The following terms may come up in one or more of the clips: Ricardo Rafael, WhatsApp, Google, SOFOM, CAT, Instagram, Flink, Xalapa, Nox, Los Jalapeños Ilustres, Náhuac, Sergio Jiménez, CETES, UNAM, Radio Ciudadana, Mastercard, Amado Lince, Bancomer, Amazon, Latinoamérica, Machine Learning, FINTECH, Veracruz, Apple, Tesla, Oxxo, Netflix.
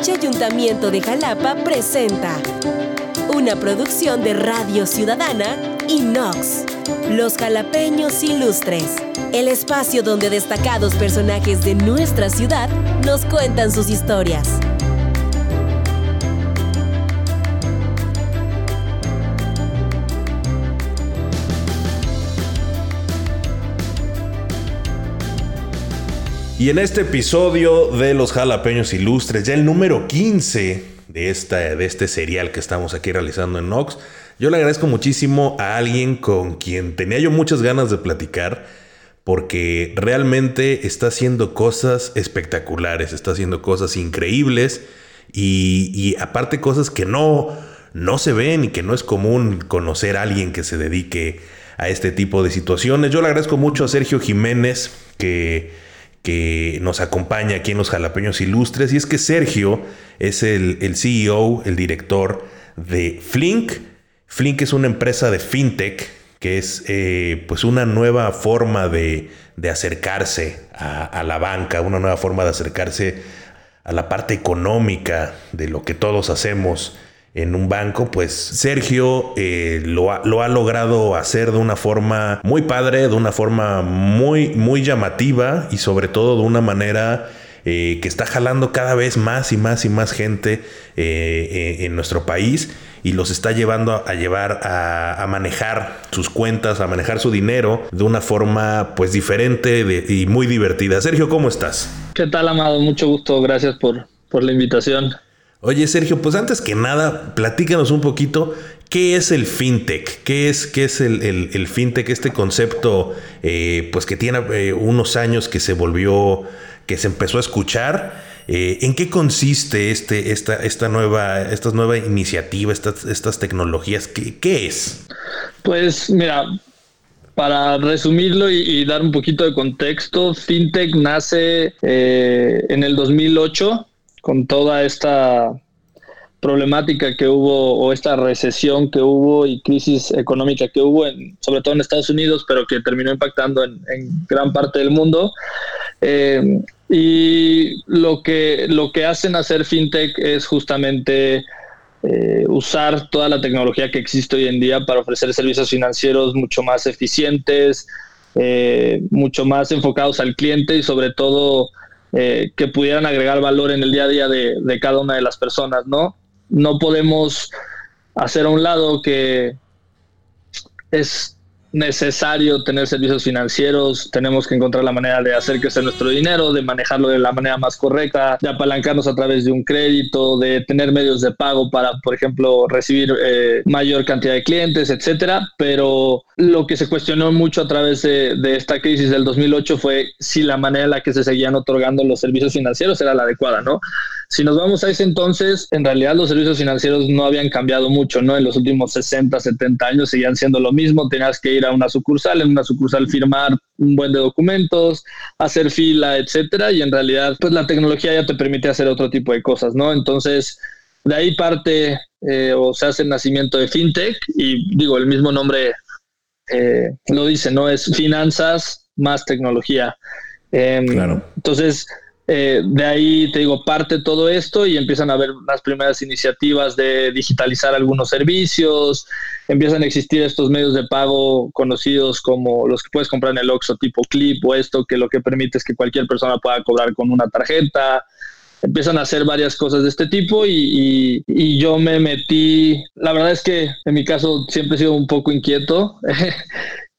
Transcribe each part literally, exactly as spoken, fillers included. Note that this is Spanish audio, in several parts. H Ayuntamiento de Xalapa presenta una producción de Radio Ciudadana y Nox, Los Jalapeños Ilustres, el espacio donde destacados personajes de nuestra ciudad nos cuentan sus historias. Y en este episodio de Los Jalapeños Ilustres, ya el número quince de, esta, de este serial que estamos aquí realizando en Nox, yo le agradezco muchísimo a alguien con quien tenía yo muchas ganas de platicar, porque realmente está haciendo cosas espectaculares, está haciendo cosas increíbles y, y aparte cosas que no, no se ven y que no es común conocer a alguien que se dedique a este tipo de situaciones. Yo le agradezco mucho a Sergio Jiménez, que... que nos acompaña aquí en Los Jalapeños Ilustres. Y es que Sergio es el, el C E O, el director de Flink. Flink es una empresa de FinTech que es eh, pues una nueva forma de, de acercarse a, a la banca, una nueva forma de acercarse a la parte económica de lo que todos hacemos en un banco. Pues Sergio eh, lo, ha, lo ha logrado hacer de una forma muy padre, de una forma muy, muy llamativa y sobre todo de una manera eh, que está jalando cada vez más y más y más gente eh, eh, en nuestro país y los está llevando a, a llevar a, a manejar sus cuentas, a manejar su dinero de una forma pues diferente de, y muy divertida. Sergio, ¿cómo estás? ¿Qué tal, Amado? Mucho gusto. Gracias por, por la invitación. Oye, Sergio, pues antes que nada, platícanos un poquito qué es el fintech, qué es, qué es el, el, el fintech, este concepto eh, pues que tiene eh, unos años que se volvió, que se empezó a escuchar. Eh, ¿En qué consiste este, esta, esta nueva, esta nueva iniciativa, estas, estas tecnologías? ¿Qué, qué es? Pues mira, para resumirlo y, y dar un poquito de contexto, fintech nace eh, en el dos mil ocho. Con toda esta problemática que hubo o esta recesión que hubo y crisis económica que hubo, en, sobre todo en Estados Unidos, pero que terminó impactando en, en gran parte del mundo. Eh, y lo que, lo que hacen hacer fintech es justamente eh, usar toda la tecnología que existe hoy en día para ofrecer servicios financieros mucho más eficientes, eh, mucho más enfocados al cliente y sobre todo Eh, que pudieran agregar valor en el día a día de, de cada una de las personas, ¿no? No podemos hacer a un lado que es necesario tener servicios financieros, tenemos que encontrar la manera de hacer crecer nuestro dinero, de manejarlo de la manera más correcta, de apalancarnos a través de un crédito, de tener medios de pago para, por ejemplo, recibir eh, mayor cantidad de clientes, etcétera. Pero lo que se cuestionó mucho a través de, de esta crisis del dos mil ocho fue si la manera en la que se seguían otorgando los servicios financieros era la adecuada, ¿no? Si nos vamos a ese entonces, en realidad los servicios financieros no habían cambiado mucho, ¿no? En los últimos sesenta, setenta años seguían siendo lo mismo, tenías que ir a una sucursal, en una sucursal firmar un buen de documentos, hacer fila, etcétera, y en realidad pues la tecnología ya te permite hacer otro tipo de cosas, ¿no? Entonces, de ahí parte eh, o se hace el nacimiento de fintech y digo, el mismo nombre eh, lo dice, ¿no? Es finanzas más tecnología. Eh, claro. Entonces, Eh, de ahí, te digo, parte todo esto y empiezan a haber las primeras iniciativas de digitalizar algunos servicios, empiezan a existir estos medios de pago conocidos como los que puedes comprar en el Oxxo tipo Clip o esto, que lo que permite es que cualquier persona pueda cobrar con una tarjeta. Empiezan a hacer varias cosas de este tipo y, y, y yo me metí, la verdad es que en mi caso siempre he sido un poco inquieto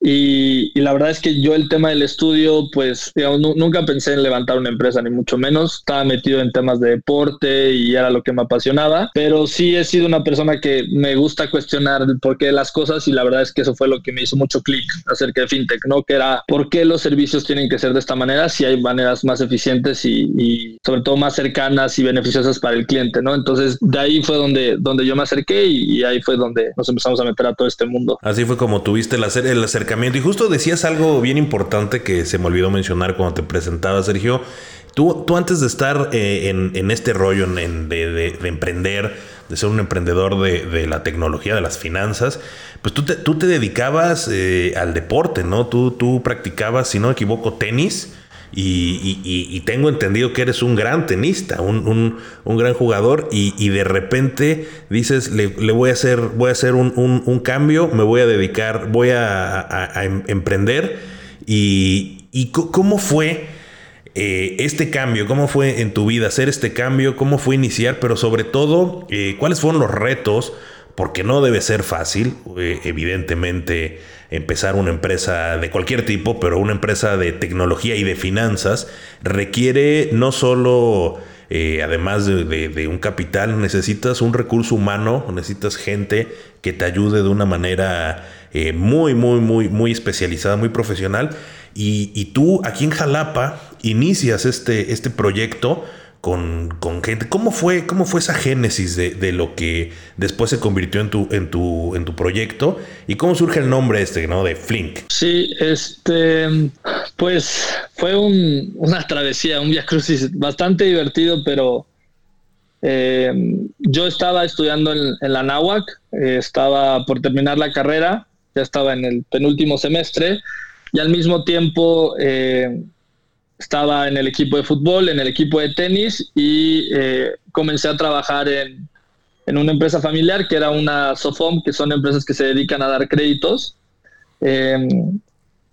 y, y la verdad es que yo el tema del estudio, pues digamos, n- nunca pensé en levantar una empresa ni mucho menos, estaba metido en temas de deporte y era lo que me apasionaba, pero sí he sido una persona que me gusta cuestionar el porqué de las cosas y la verdad es que eso fue lo que me hizo mucho clic acerca de fintech, ¿no? Que era por qué los servicios tienen que ser de esta manera si hay maneras más eficientes y, y sobre todo más cercanas y beneficiosas para el cliente, ¿no? Entonces de ahí fue donde, donde yo me acerqué y, y ahí fue donde nos empezamos a meter a todo este mundo. Así fue como tuviste la serie, la serie Y justo decías algo bien importante que se me olvidó mencionar cuando te presentaba, Sergio. Tú, tú antes de estar eh, en, en este rollo en, de, de, de emprender, de ser un emprendedor de, de la tecnología, de las finanzas, pues tú te, tú te dedicabas eh, al deporte, ¿no? Tú, tú practicabas, si no me equivoco, tenis. y, y, y, y tengo entendido que eres un gran tenista, un, un, un gran jugador, y, y de repente dices, le, le voy a hacer, voy a hacer un, un, un cambio, me voy a dedicar, voy a, a, a emprender. Y, y ¿cómo fue eh, este cambio? ¿Cómo fue en tu vida hacer este cambio? ¿Cómo fue iniciar? Pero sobre todo, eh, ¿cuáles fueron los retos? Porque no debe ser fácil, eh, evidentemente, empezar una empresa de cualquier tipo, pero una empresa de tecnología y de finanzas requiere no solo, eh, además de, de, de un capital, necesitas un recurso humano, necesitas gente que te ayude de una manera eh, muy, muy, muy, muy especializada, muy profesional. Y, y tú aquí en Xalapa inicias este, este proyecto Con, con gente. ¿Cómo fue, cómo fue esa génesis de, de lo que después se convirtió en tu, en tu, en tu proyecto? ¿Y cómo surge el nombre este, ¿no? de Flink? Sí, este, pues fue un, una travesía, un vía crucis bastante divertido, pero eh, yo estaba estudiando en, en la Náhuac, eh, estaba por terminar la carrera, ya estaba en el penúltimo semestre, y al mismo tiempo... Eh, Estaba en el equipo de fútbol, en el equipo de tenis, y eh, comencé a trabajar en, en una empresa familiar que era una SOFOM, que son empresas que se dedican a dar créditos. Eh,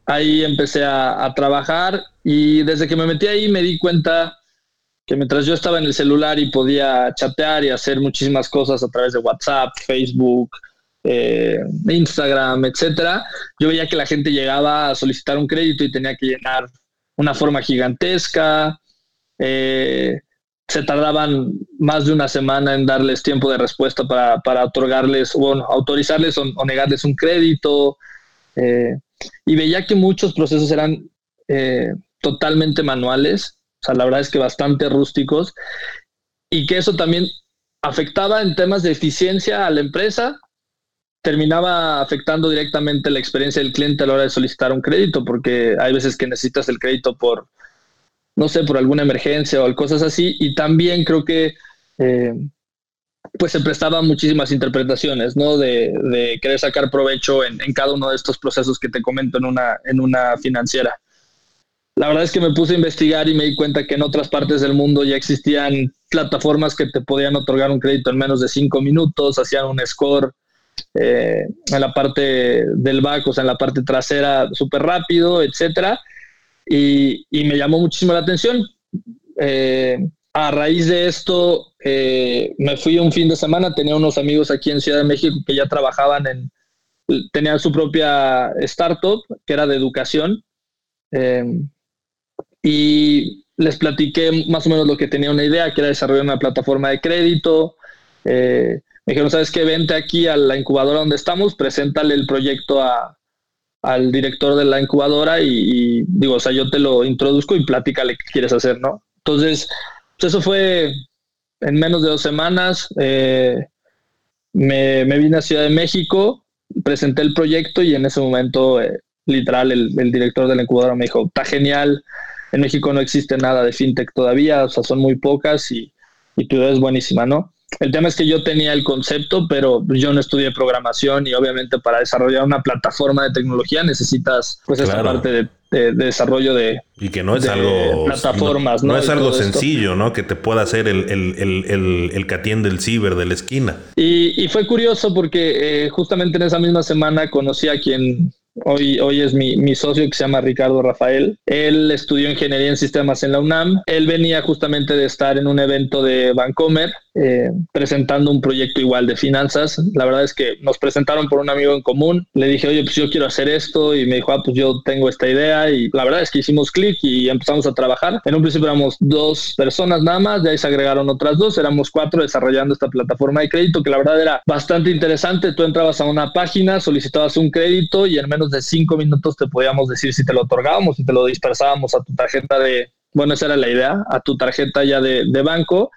ahí empecé a, a trabajar, y desde que me metí ahí me di cuenta que mientras yo estaba en el celular y podía chatear y hacer muchísimas cosas a través de WhatsApp, Facebook, eh, Instagram, etcétera, yo veía que la gente llegaba a solicitar un crédito y tenía que llenar una forma gigantesca, eh, se tardaban más de una semana en darles tiempo de respuesta para, para otorgarles, bueno, autorizarles o, o negarles un crédito, eh, y veía que muchos procesos eran eh, totalmente manuales, o sea, la verdad es que bastante rústicos, y que eso también afectaba en temas de eficiencia a la empresa, terminaba afectando directamente la experiencia del cliente a la hora de solicitar un crédito, porque hay veces que necesitas el crédito por, no sé, por alguna emergencia o cosas así, y también creo que eh, pues se prestaban muchísimas interpretaciones, ¿no? De, de querer sacar provecho en, en cada uno de estos procesos que te comento en una, en una financiera. La verdad es que me puse a investigar y me di cuenta que en otras partes del mundo ya existían plataformas que te podían otorgar un crédito en menos de cinco minutos, hacían un score Eh, en la parte del back, o sea, en la parte trasera, súper rápido, etcétera, y, y me llamó muchísimo la atención. Eh, a raíz de esto, eh, me fui un fin de semana, tenía unos amigos aquí en Ciudad de México que ya trabajaban en, tenían su propia startup, que era de educación, eh, y les platiqué más o menos lo que tenía una idea, que era desarrollar una plataforma de crédito. eh, Me dijeron, ¿sabes qué? Vente aquí a la incubadora donde estamos, preséntale el proyecto a, al director de la incubadora y, y digo, o sea, yo te lo introduzco y platícale qué quieres hacer, ¿no? Entonces, pues eso fue en menos de dos semanas. Eh, me, me vine a Ciudad de México, presenté el proyecto y en ese momento, eh, literal, el, el director de la incubadora me dijo, está genial, en México no existe nada de fintech todavía, o sea, son muy pocas y, y tu idea es buenísima, ¿no? El tema es que yo tenía el concepto, pero yo no estudié programación y obviamente para desarrollar una plataforma de tecnología necesitas pues claro. esa parte de, de, de desarrollo de y que no es algo plataformas, no, no, ¿no? es algo sencillo, esto. ¿no? Que te pueda hacer el el el el, el que atiende el ciber de la esquina. Y, y fue curioso porque eh, justamente en esa misma semana conocí a quien Hoy, hoy es mi, mi socio, que se llama Ricardo Rafael. Él estudió ingeniería en sistemas en la UNAM. Él venía justamente de estar en un evento de Bancomer eh, presentando un proyecto igual de finanzas. La verdad es que nos presentaron por un amigo en común. Le dije, oye, pues yo quiero hacer esto. Y me dijo, ah, pues yo tengo esta idea. Y la verdad es que hicimos clic y empezamos a trabajar. En un principio éramos dos personas nada más. De ahí se agregaron otras dos. Éramos cuatro desarrollando esta plataforma de crédito, que la verdad era bastante interesante. Tú entrabas a una página, solicitabas un crédito y en menos de cinco minutos te podíamos decir si te lo otorgábamos, si te lo dispersábamos a tu tarjeta de, bueno, esa era la idea, a tu tarjeta ya de, de banco,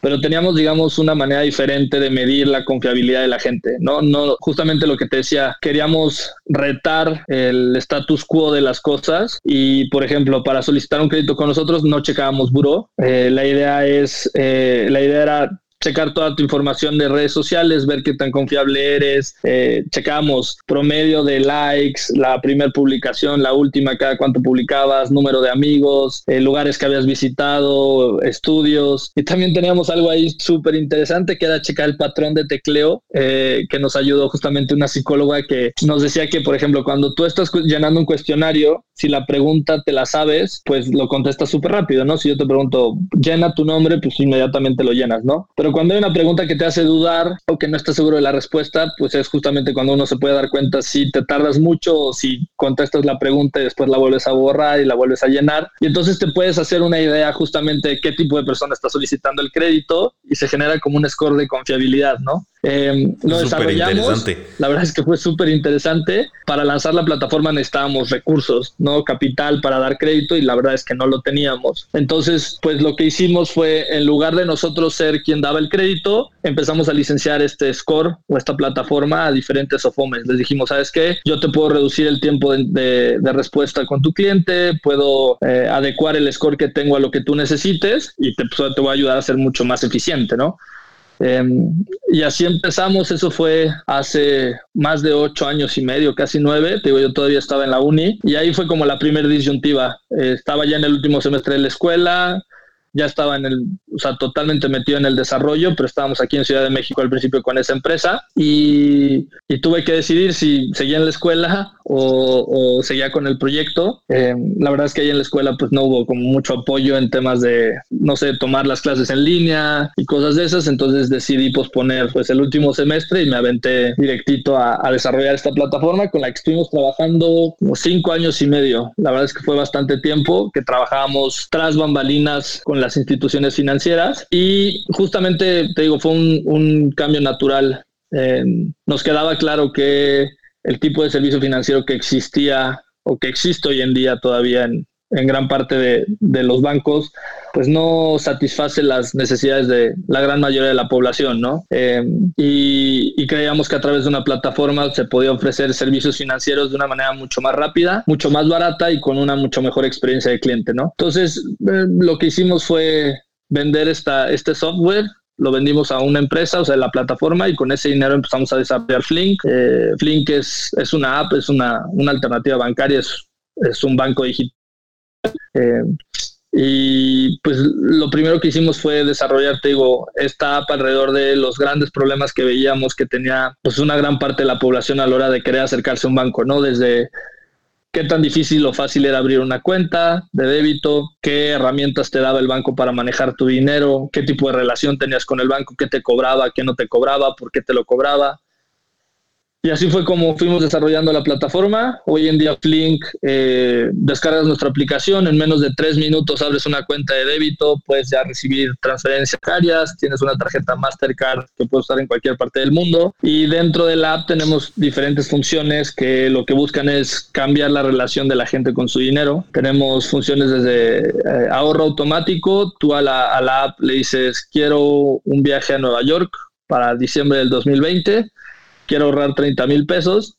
pero teníamos, digamos, una manera diferente de medir la confiabilidad de la gente, ¿no? No, justamente lo que te decía, queríamos retar el status quo de las cosas y, por ejemplo, para solicitar un crédito con nosotros no checábamos buró. Eh, la idea es, eh, la idea era checar toda tu información de redes sociales, ver qué tan confiable eres, eh, checamos promedio de likes, la primera publicación, la última, cada cuánto publicabas, número de amigos, eh, lugares que habías visitado, estudios, y también teníamos algo ahí súper interesante que era checar el patrón de tecleo, eh, que nos ayudó justamente una psicóloga que nos decía que, por ejemplo, cuando tú estás llenando un cuestionario, si la pregunta te la sabes, pues lo contestas súper rápido, ¿no? Si yo te pregunto, llena tu nombre, pues inmediatamente lo llenas, ¿no? Pero cuando hay una pregunta que te hace dudar o que no estás seguro de la respuesta, pues es justamente cuando uno se puede dar cuenta si te tardas mucho o si contestas la pregunta y después la vuelves a borrar y la vuelves a llenar. Y entonces te puedes hacer una idea justamente de qué tipo de persona está solicitando el crédito y se genera como un score de confiabilidad, ¿no? Eh, lo desarrollamos, la verdad es que fue súper interesante. Para lanzar la plataforma necesitábamos recursos, no capital para dar crédito, y la verdad es que no lo teníamos. Entonces, pues lo que hicimos fue, en lugar de nosotros ser quien daba el crédito, empezamos a licenciar este score o esta plataforma a diferentes SOFOMES. Les dijimos, ¿sabes qué? Yo te puedo reducir el tiempo de, de, de respuesta con tu cliente, puedo eh, adecuar el score que tengo a lo que tú necesites y te, pues, te voy a ayudar a ser mucho más eficiente, ¿no? Eh, y así empezamos. Eso fue hace más de ocho años y medio, casi nueve. Te digo, yo todavía estaba en la uni y ahí fue como la primera disyuntiva. Eh, estaba ya en el último semestre de la escuela, ya estaba en el, o sea, totalmente metido en el desarrollo, pero estábamos aquí en Ciudad de México al principio con esa empresa y, y tuve que decidir si seguía en la escuela o, o seguía con el proyecto. Eh, la verdad es que ahí en la escuela pues no hubo como mucho apoyo en temas de, no sé, tomar las clases en línea y cosas de esas, entonces decidí posponer pues el último semestre y me aventé directito a, a desarrollar esta plataforma con la que estuvimos trabajando como cinco años y medio. La verdad es que fue bastante tiempo que trabajábamos tras bambalinas con las instituciones financieras y justamente, te digo, fue un, un cambio natural. Eh, nos quedaba claro que el tipo de servicio financiero que existía o que existe hoy en día todavía en, en gran parte de, de los bancos, pues no satisface las necesidades de la gran mayoría de la población, ¿no? Eh, y, y creíamos que a través de una plataforma se podía ofrecer servicios financieros de una manera mucho más rápida, mucho más barata y con una mucho mejor experiencia de cliente, ¿no? Entonces, eh, lo que hicimos fue vender esta, este software. Lo vendimos a una empresa, o sea, la plataforma, y con ese dinero empezamos a desarrollar Flink. Eh, Flink es, es una app, es una, una alternativa bancaria, es, es un banco digital. Eh, y pues lo primero que hicimos fue desarrollar, te digo, esta app alrededor de los grandes problemas que veíamos que tenía pues una gran parte de la población a la hora de querer acercarse a un banco, ¿no? Desde qué tan difícil o fácil era abrir una cuenta de débito, qué herramientas te daba el banco para manejar tu dinero, qué tipo de relación tenías con el banco, qué te cobraba, qué no te cobraba, por qué te lo cobraba. Y así fue como fuimos desarrollando la plataforma. Hoy en día Flink, eh, descargas nuestra aplicación, en menos de tres minutos abres una cuenta de débito, puedes ya recibir transferencias bancarias, tienes una tarjeta Mastercard que puedes usar en cualquier parte del mundo. Y dentro de la app tenemos diferentes funciones que lo que buscan es cambiar la relación de la gente con su dinero. Tenemos funciones desde eh, ahorro automático. Tú a la, a la app le dices, quiero un viaje a Nueva York para diciembre del dos mil veinte, quiero ahorrar treinta mil pesos,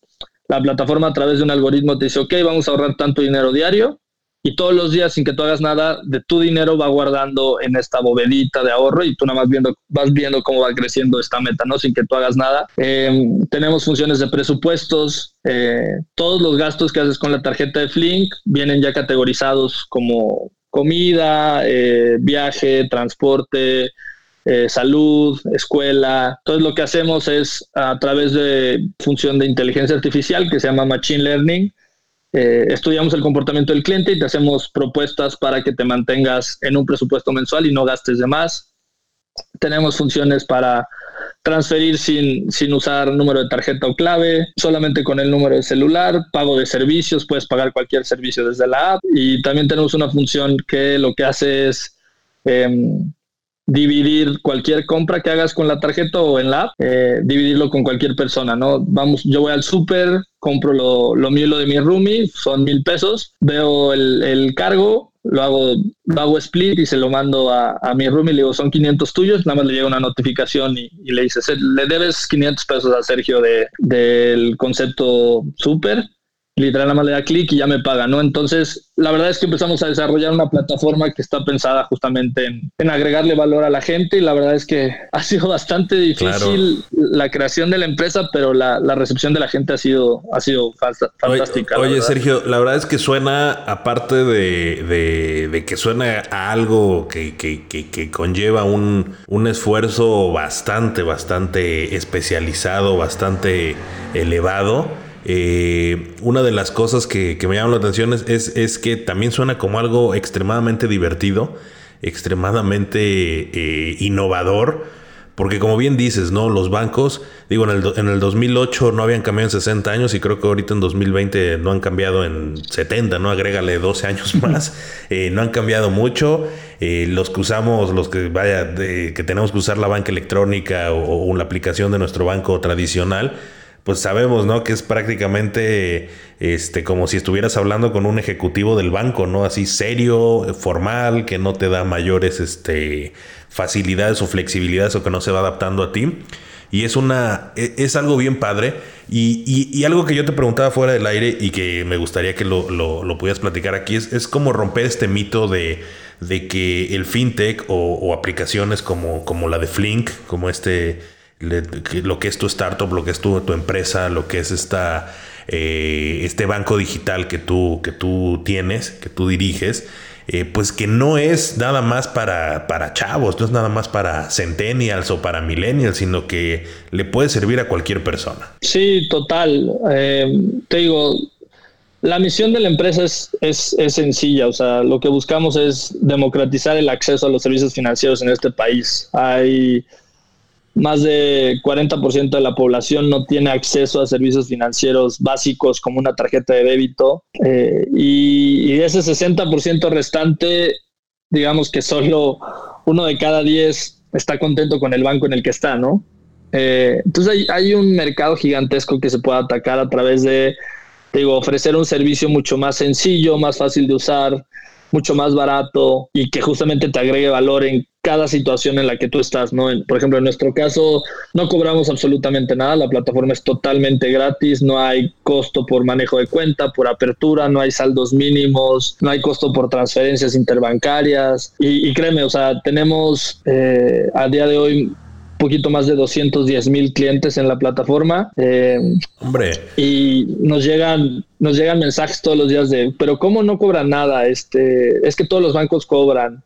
la plataforma a través de un algoritmo te dice, ok, vamos a ahorrar tanto dinero diario, y todos los días sin que tú hagas nada, de tu dinero va guardando en esta bovedita de ahorro y tú nada más viendo, vas viendo cómo va creciendo esta meta, ¿no? Sin que tú hagas nada. Eh, tenemos funciones de presupuestos, eh, todos los gastos que haces con la tarjeta de Flink vienen ya categorizados como comida, eh, viaje, transporte, Eh, salud, escuela. Entonces lo que hacemos es a través de función de inteligencia artificial que se llama Machine Learning, eh, estudiamos el comportamiento del cliente y te hacemos propuestas para que te mantengas en un presupuesto mensual y no gastes de más. Tenemos funciones para transferir sin, sin usar número de tarjeta o clave, solamente con el número de celular, pago de servicios, puedes pagar cualquier servicio desde la app. Y también tenemos una función que lo que hace es eh, dividir cualquier compra que hagas con la tarjeta o en la app, eh, dividirlo con cualquier persona, ¿no? Vamos, yo voy al súper, compro lo, lo mío y lo de mi roomie, son mil pesos, veo el, el cargo, lo hago, lo hago split y se lo mando a, a mi roomie, le digo, son quinientos tuyos, nada más le llega una notificación y, y le dices, le debes quinientos pesos a Sergio de, del concepto súper. literal nada más le da clic y ya me paga, ¿no? Entonces, la verdad es que empezamos a desarrollar una plataforma que está pensada justamente en, en agregarle valor a la gente, y la verdad es que ha sido bastante difícil claro. la creación de la empresa, pero la, la recepción de la gente ha sido, ha sido fantástica. Oye, oye Sergio, la verdad es que suena, aparte de, de, de que suena a algo que, que, que, que conlleva un, un esfuerzo bastante, bastante especializado, bastante elevado, Eh, una de las cosas que, que me llama la atención es, es, es que también suena como algo extremadamente divertido, extremadamente eh, innovador, porque como bien dices, ¿no? Los bancos, digo, en el, en el dos mil ocho no habían cambiado en sesenta años y creo que ahorita en dos mil veinte no han cambiado en setenta, ¿no? Agrégale doce años más, eh, no han cambiado mucho. Eh, los que usamos, los que vaya, de, que tenemos que usar la banca electrónica o, o la aplicación de nuestro banco tradicional, pues sabemos, ¿no? Que es prácticamente este, como si estuvieras hablando con un ejecutivo del banco, ¿no? Así serio, formal, que no te da mayores este, facilidades o flexibilidades o que no se va adaptando a ti. Y es una es algo bien padre. Y, y, y algo que yo te preguntaba fuera del aire y que me gustaría que lo, lo, lo pudieras platicar aquí es, es como romper este mito de, de que el fintech o, o aplicaciones como, como la de Flink, como este... lo que es tu startup, lo que es tu, tu empresa, lo que es esta, eh, este banco digital que tú, que tú tienes, que tú diriges, eh, pues que no es nada más para, para chavos, no es nada más para centennials o para millennials, sino que le puede servir a cualquier persona. Sí, total. Eh, te digo, la misión de la empresa es, es, es sencilla. O sea, lo que buscamos es democratizar el acceso a los servicios financieros en este país. Hay... Más de cuarenta por ciento de la población no tiene acceso a servicios financieros básicos como una tarjeta de débito. Eh, y, y de ese sesenta por ciento restante, digamos que solo uno de cada diez está contento con el banco en el que está, ¿no? Eh, entonces hay, hay un mercado gigantesco que se puede atacar a través de, digo, ofrecer un servicio mucho más sencillo, más fácil de usar, mucho más barato y que justamente te agregue valor en cada situación en la que tú estás, ¿no? Por ejemplo, en nuestro caso no cobramos absolutamente nada, la plataforma es totalmente gratis, no hay costo por manejo de cuenta, por apertura, no hay saldos mínimos, no hay costo por transferencias interbancarias y, y créeme, o sea, tenemos eh, a día de hoy poquito más de doscientos diez mil clientes en la plataforma. Eh, Hombre. Y nos llegan, nos llegan mensajes todos los días de, pero ¿cómo no cobran nada? Este, es que todos los bancos cobran.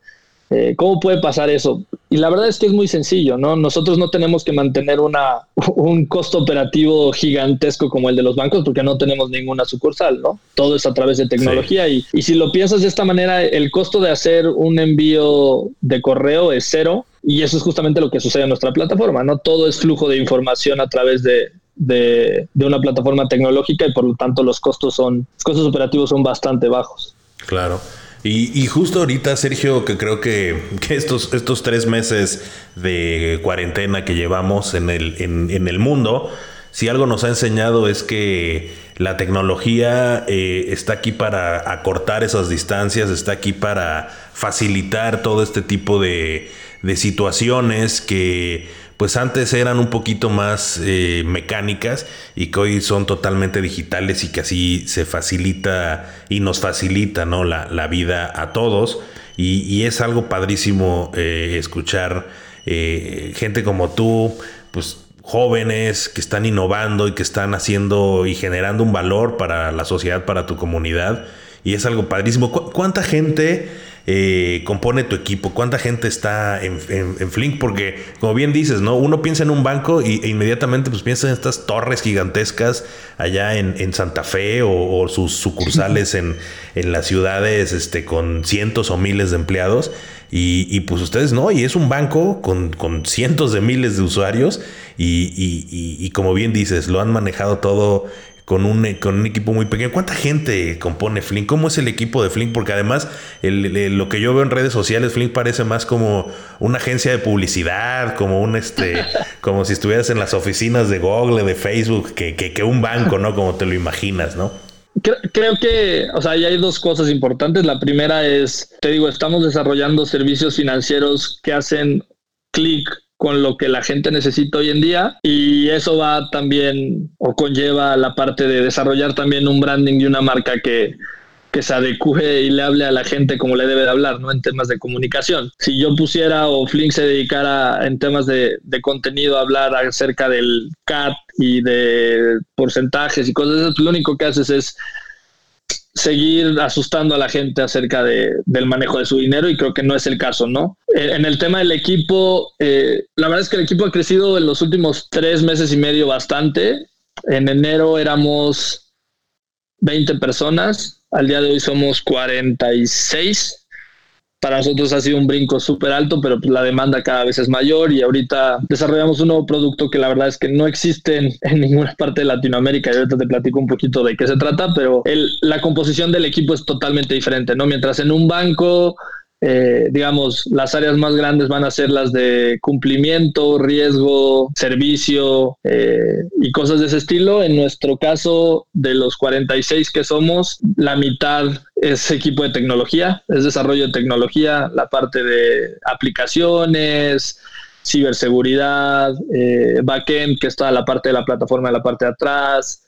Eh, ¿Cómo puede pasar eso? Y la verdad es que es muy sencillo, ¿no? Nosotros no tenemos que mantener una, un costo operativo gigantesco como el de los bancos porque no tenemos ninguna sucursal, ¿no? Todo es a través de tecnología. Sí. Y, y si lo piensas de esta manera, el costo de hacer un envío de correo es cero. Y eso es justamente lo que sucede en nuestra plataforma, ¿no? Todo es flujo de información a través de, de, de una plataforma tecnológica y por lo tanto los costos son, los costos operativos son bastante bajos. Claro. Y, y justo ahorita, Sergio, que creo que, que estos, estos tres meses de cuarentena que llevamos en el, en, en el mundo, si algo nos ha enseñado es que la tecnología eh, está aquí para acortar esas distancias, está aquí para facilitar todo este tipo de, de situaciones que pues antes eran un poquito más eh, mecánicas y que hoy son totalmente digitales y que así se facilita y nos facilita, ¿no? la, la vida a todos y, y es algo padrísimo eh, escuchar eh, gente como tú, pues jóvenes que están innovando y que están haciendo y generando un valor para la sociedad, para tu comunidad y es algo padrísimo. ¿Cu- cuánta gente... Eh, compone tu equipo? ¿Cuánta gente está en, en, en Flink? Porque como bien dices, ¿no? Uno piensa en un banco y, e inmediatamente pues, piensa en estas torres gigantescas allá en, en Santa Fe o, o sus sucursales en, en las ciudades este, con cientos o miles de empleados y, y pues ustedes no, y es un banco con, con cientos de miles de usuarios y, y, y, y como bien dices, lo han manejado todo con un, con un equipo muy pequeño. ¿Cuánta gente compone Flink? ¿Cómo es el equipo de Flink? Porque además el, el, lo que yo veo en redes sociales, Flink parece más como una agencia de publicidad, como un este, como si estuvieras en las oficinas de Google, de Facebook, que, que, que un banco, ¿no? Como te lo imaginas, ¿no? Creo, creo que, o sea, ahí hay dos cosas importantes. La primera es, te digo, estamos desarrollando servicios financieros que hacen clic con lo que la gente necesita hoy en día, y eso va también o conlleva la parte de desarrollar también un branding y una marca que, que se adecue y le hable a la gente como le debe de hablar, ¿no? En temas de comunicación. Si yo pusiera o Flink se dedicara en temas de, de contenido a hablar acerca del C A T y de porcentajes y cosas de eso, lo único que haces es seguir asustando a la gente acerca de, del manejo de su dinero, y creo que no es el caso, ¿no? En el tema del equipo, eh, la verdad es que el equipo ha crecido en los últimos tres meses y medio bastante. En enero éramos veinte personas, al día de hoy somos cuarenta y seis. Para nosotros ha sido un brinco súper alto, pero la demanda cada vez es mayor, y ahorita desarrollamos un nuevo producto que la verdad es que no existe en, en ninguna parte de Latinoamérica, y ahorita te platico un poquito de qué se trata, pero el, la composición del equipo es totalmente diferente, ¿no? Mientras en un banco, eh, digamos, las áreas más grandes van a ser las de cumplimiento, riesgo, servicio eh, y cosas de ese estilo. En nuestro caso, de los cuarenta y seis que somos, la mitad es equipo de tecnología, es desarrollo de tecnología, la parte de aplicaciones, ciberseguridad, eh, backend, que está la parte de la plataforma de la parte de atrás,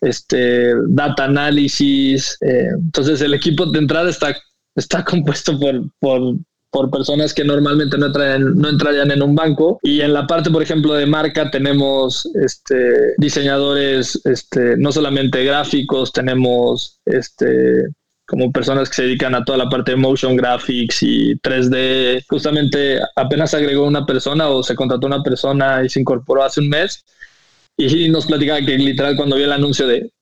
este, data análisis. Eh, entonces el equipo de entrada está, está compuesto por, por, por personas que normalmente no, traen, no entrarían en un banco. Y en la parte, por ejemplo, de marca tenemos este, diseñadores, este, no solamente gráficos, tenemos... este como personas que se dedican a toda la parte de motion graphics y tres D. Justamente apenas agregó una persona o se contrató una persona y se incorporó hace un mes, y nos platicaba que literal cuando vio el anuncio de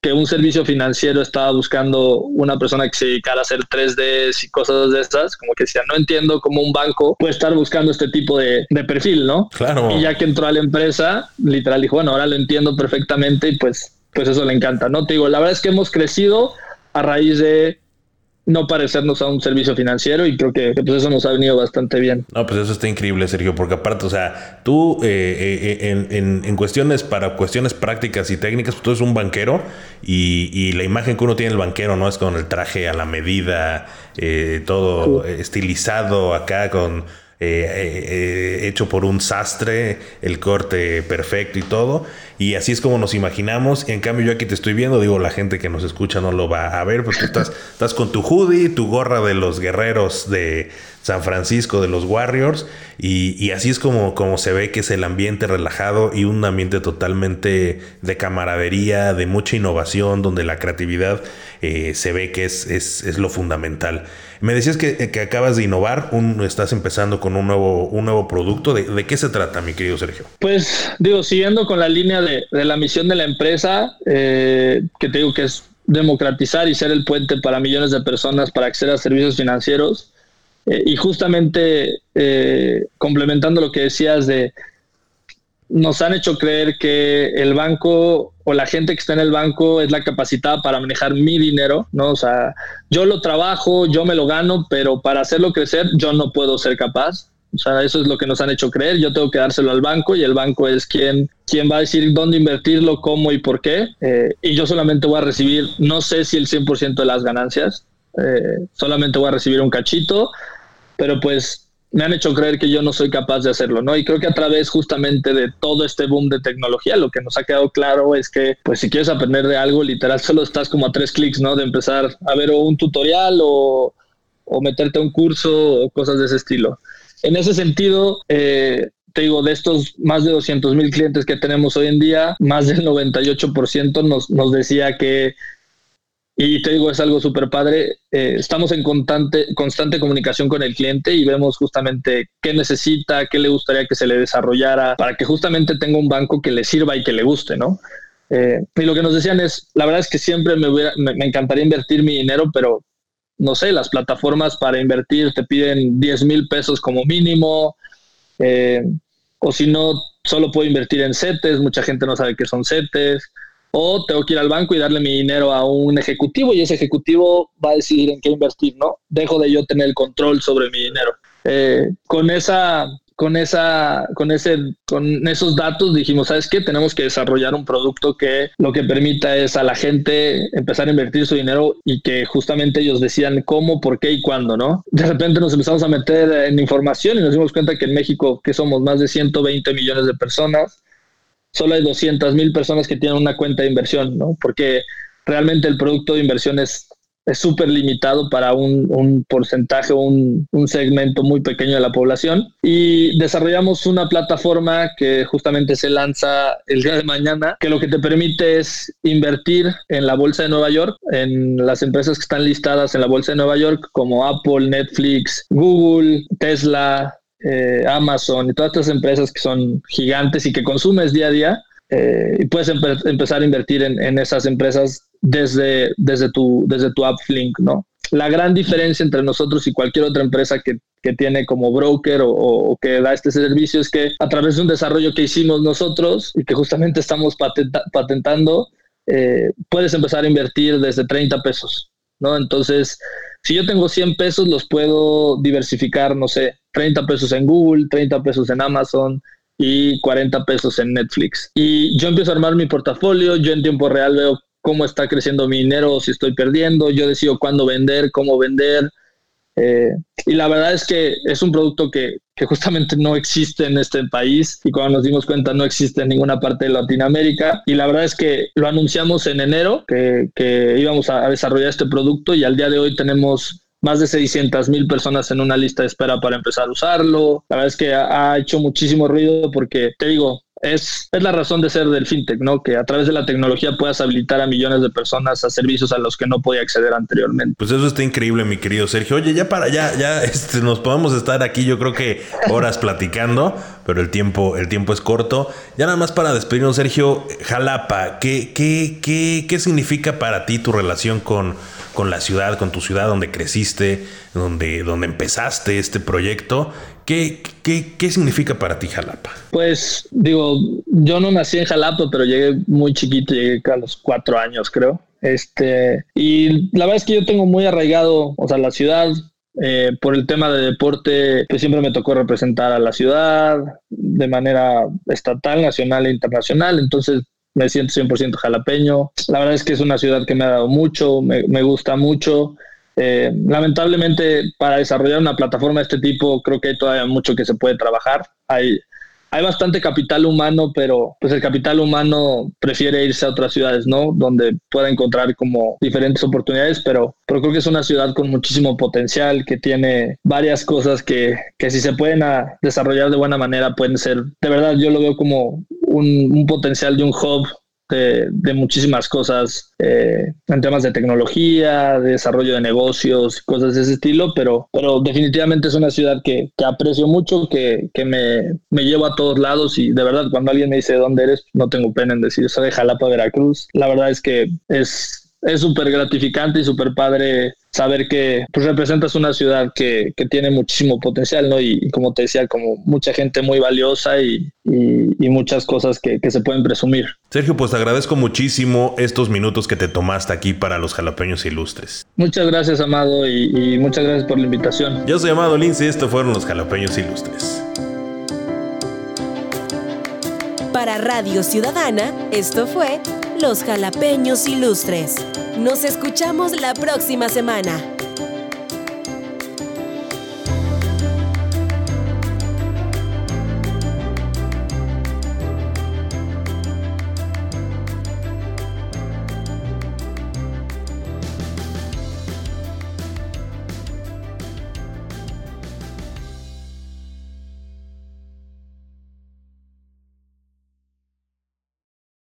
que un servicio financiero estaba buscando una persona que se dedicara a hacer tres D y cosas de esas, como que decía, no entiendo cómo un banco puede estar buscando este tipo de, de perfil, ¿no? Claro. Y ya que entró a la empresa, literal dijo, bueno, ahora lo entiendo perfectamente, y pues, pues eso le encanta, ¿no? Te digo, la verdad es que hemos crecido a raíz de no parecernos a un servicio financiero, y creo que, que pues eso nos ha venido bastante bien. No, pues eso está increíble, Sergio, porque aparte, o sea, tú eh, eh, en, en, en cuestiones para cuestiones prácticas y técnicas, pues tú eres un banquero, y, y la imagen que uno tiene del banquero, ¿no? Es con el traje a la medida, eh, todo sí. estilizado acá con... Eh, eh, eh, hecho por un sastre, el corte perfecto y todo, y así es como nos imaginamos. En cambio yo aquí te estoy viendo, digo, la gente que nos escucha no lo va a ver, porque tú estás, estás con tu hoodie, tu gorra de los guerreros de San Francisco, de los Warriors, y, y así es como, como se ve que es el ambiente relajado y un ambiente totalmente de camaradería, de mucha innovación, donde la creatividad eh, se ve que es, es, es lo fundamental. Me decías que, que acabas de innovar, un, estás empezando con un nuevo, un nuevo producto. ¿De, de qué se trata, mi querido Sergio? Pues, digo, siguiendo con la línea de, de la misión de la empresa, eh, que te digo que es democratizar y ser el puente para millones de personas para acceder a servicios financieros. Eh, y justamente eh, complementando lo que decías de... nos han hecho creer que el banco o la gente que está en el banco es la capacitada para manejar mi dinero, ¿no? O sea, yo lo trabajo, yo me lo gano, pero para hacerlo crecer yo no puedo ser capaz. O sea, eso es lo que nos han hecho creer. Yo tengo que dárselo al banco, y el banco es quien, quien va a decir dónde invertirlo, cómo y por qué. Eh, y yo solamente voy a recibir, no sé si el cien por ciento de las ganancias, eh, solamente voy a recibir un cachito, pero pues... me han hecho creer que yo no soy capaz de hacerlo, ¿no? Y creo que a través justamente de todo este boom de tecnología, lo que nos ha quedado claro es que, pues, si quieres aprender de algo, literal, solo estás como a tres clics, ¿no? De empezar a ver o un tutorial o, o meterte a un curso o cosas de ese estilo. En ese sentido, eh, te digo, de estos más de doscientos mil clientes que tenemos hoy en día, más del noventa y ocho por ciento nos, nos decía que... y te digo, es algo súper padre. Eh, estamos en constante, constante comunicación con el cliente y vemos justamente qué necesita, qué le gustaría que se le desarrollara para que justamente tenga un banco que le sirva y que le guste, ¿no? Eh, y lo que nos decían es, la verdad es que siempre me, hubiera, me, me encantaría invertir mi dinero, pero no sé, las plataformas para invertir te piden diez mil pesos como mínimo, eh, o si no, solo puedo invertir en CETES, mucha gente no sabe qué son CETES. O tengo que ir al banco y darle mi dinero a un ejecutivo, y ese ejecutivo va a decidir en qué invertir, ¿no? Dejo de yo tener el control sobre mi dinero. Eh, con esa con esa, con ese, con esos datos dijimos, ¿sabes qué? Tenemos que desarrollar un producto que lo que permita es a la gente empezar a invertir su dinero y que justamente ellos decidan cómo, por qué y cuándo, ¿no? De repente nos empezamos a meter en información y nos dimos cuenta que en México, que somos más de ciento veinte millones de personas, solo hay doscientas mil personas que tienen una cuenta de inversión, ¿no? Porque realmente el producto de inversión es es súper limitado para un, un porcentaje, un, un segmento muy pequeño de la población. Y desarrollamos una plataforma que justamente se lanza el día de mañana, que lo que te permite es invertir en la Bolsa de Nueva York, en las empresas que están listadas en la Bolsa de Nueva York, como Apple, Netflix, Google, Tesla, eh, Amazon y todas estas empresas que son gigantes y que consumes día a día. Eh, y puedes empe- empezar a invertir en, en esas empresas desde, desde, tu, desde tu app Flink, ¿no? La gran diferencia entre nosotros y cualquier otra empresa que, que tiene como broker o, o que da este servicio es que a través de un desarrollo que hicimos nosotros y que justamente estamos patenta- patentando, eh, puedes empezar a invertir desde treinta pesos, ¿no? Entonces, si yo tengo cien pesos, los puedo diversificar, no sé, treinta pesos en Google, treinta pesos en Amazon y cuarenta pesos en Netflix. Y yo empiezo a armar mi portafolio, yo en tiempo real veo cómo está creciendo mi dinero o si estoy perdiendo, yo decido cuándo vender, cómo vender. Eh, y la verdad es que es un producto que, que justamente no existe en este país y cuando nos dimos cuenta no existe en ninguna parte de Latinoamérica. Y la verdad es que lo anunciamos en enero que, que íbamos a desarrollar este producto y al día de hoy tenemos más de seiscientas mil personas en una lista de espera para empezar a usarlo. La verdad es que ha hecho muchísimo ruido porque, te digo, es, es la razón de ser del fintech, ¿no? Que a través de la tecnología puedas habilitar a millones de personas a servicios a los que no podía acceder anteriormente. Pues eso está increíble, mi querido Sergio. Oye, ya para allá, ya, ya este, nos podemos estar aquí, yo creo que horas platicando, pero el tiempo, el tiempo es corto. Ya nada más para despedirnos, Sergio, Xalapa, ¿qué, qué, qué, qué significa para ti tu relación con con la ciudad, con tu ciudad donde creciste, donde, donde empezaste este proyecto? ¿Qué, qué, qué significa para ti Xalapa? Pues digo, yo no nací en Xalapa, pero llegué muy chiquito, llegué a los cuatro años creo. Este, y la verdad es que yo tengo muy arraigado, o sea, la ciudad. Eh, por el tema de deporte, pues siempre me tocó representar a la ciudad de manera estatal, nacional e internacional. Entonces, me siento cien por ciento jalapeño. La verdad es que es una ciudad que me ha dado mucho, me, me gusta mucho. Eh, lamentablemente, para desarrollar una plataforma de este tipo, creo que hay todavía mucho que se puede trabajar. Hay, hay bastante capital humano, pero pues el capital humano prefiere irse a otras ciudades, ¿no? Donde pueda encontrar como diferentes oportunidades, pero, pero creo que es una ciudad con muchísimo potencial, que tiene varias cosas que, que si se pueden a, desarrollar de buena manera pueden ser, de verdad yo lo veo como un, un potencial de un hub de, de muchísimas cosas eh, en temas de tecnología, de desarrollo de negocios, cosas de ese estilo, pero, pero definitivamente es una ciudad que, que aprecio mucho, que, que me, me llevo a todos lados y de verdad cuando alguien me dice dónde eres, no tengo pena en decir soy de Xalapa, Veracruz. La verdad es que es... Es súper gratificante y súper padre saber que pues, representas una ciudad que, que tiene muchísimo potencial, ¿no? Y, y como te decía, como mucha gente muy valiosa y, y, y muchas cosas que, que se pueden presumir. Sergio, pues te agradezco muchísimo estos minutos que te tomaste aquí para los Jalapeños Ilustres. Muchas gracias, Amado, y, y muchas gracias por la invitación. Yo soy Amado Lince y estos fueron los Jalapeños Ilustres. Para Radio Ciudadana, esto fue Los Jalapeños Ilustres. Nos escuchamos la próxima semana.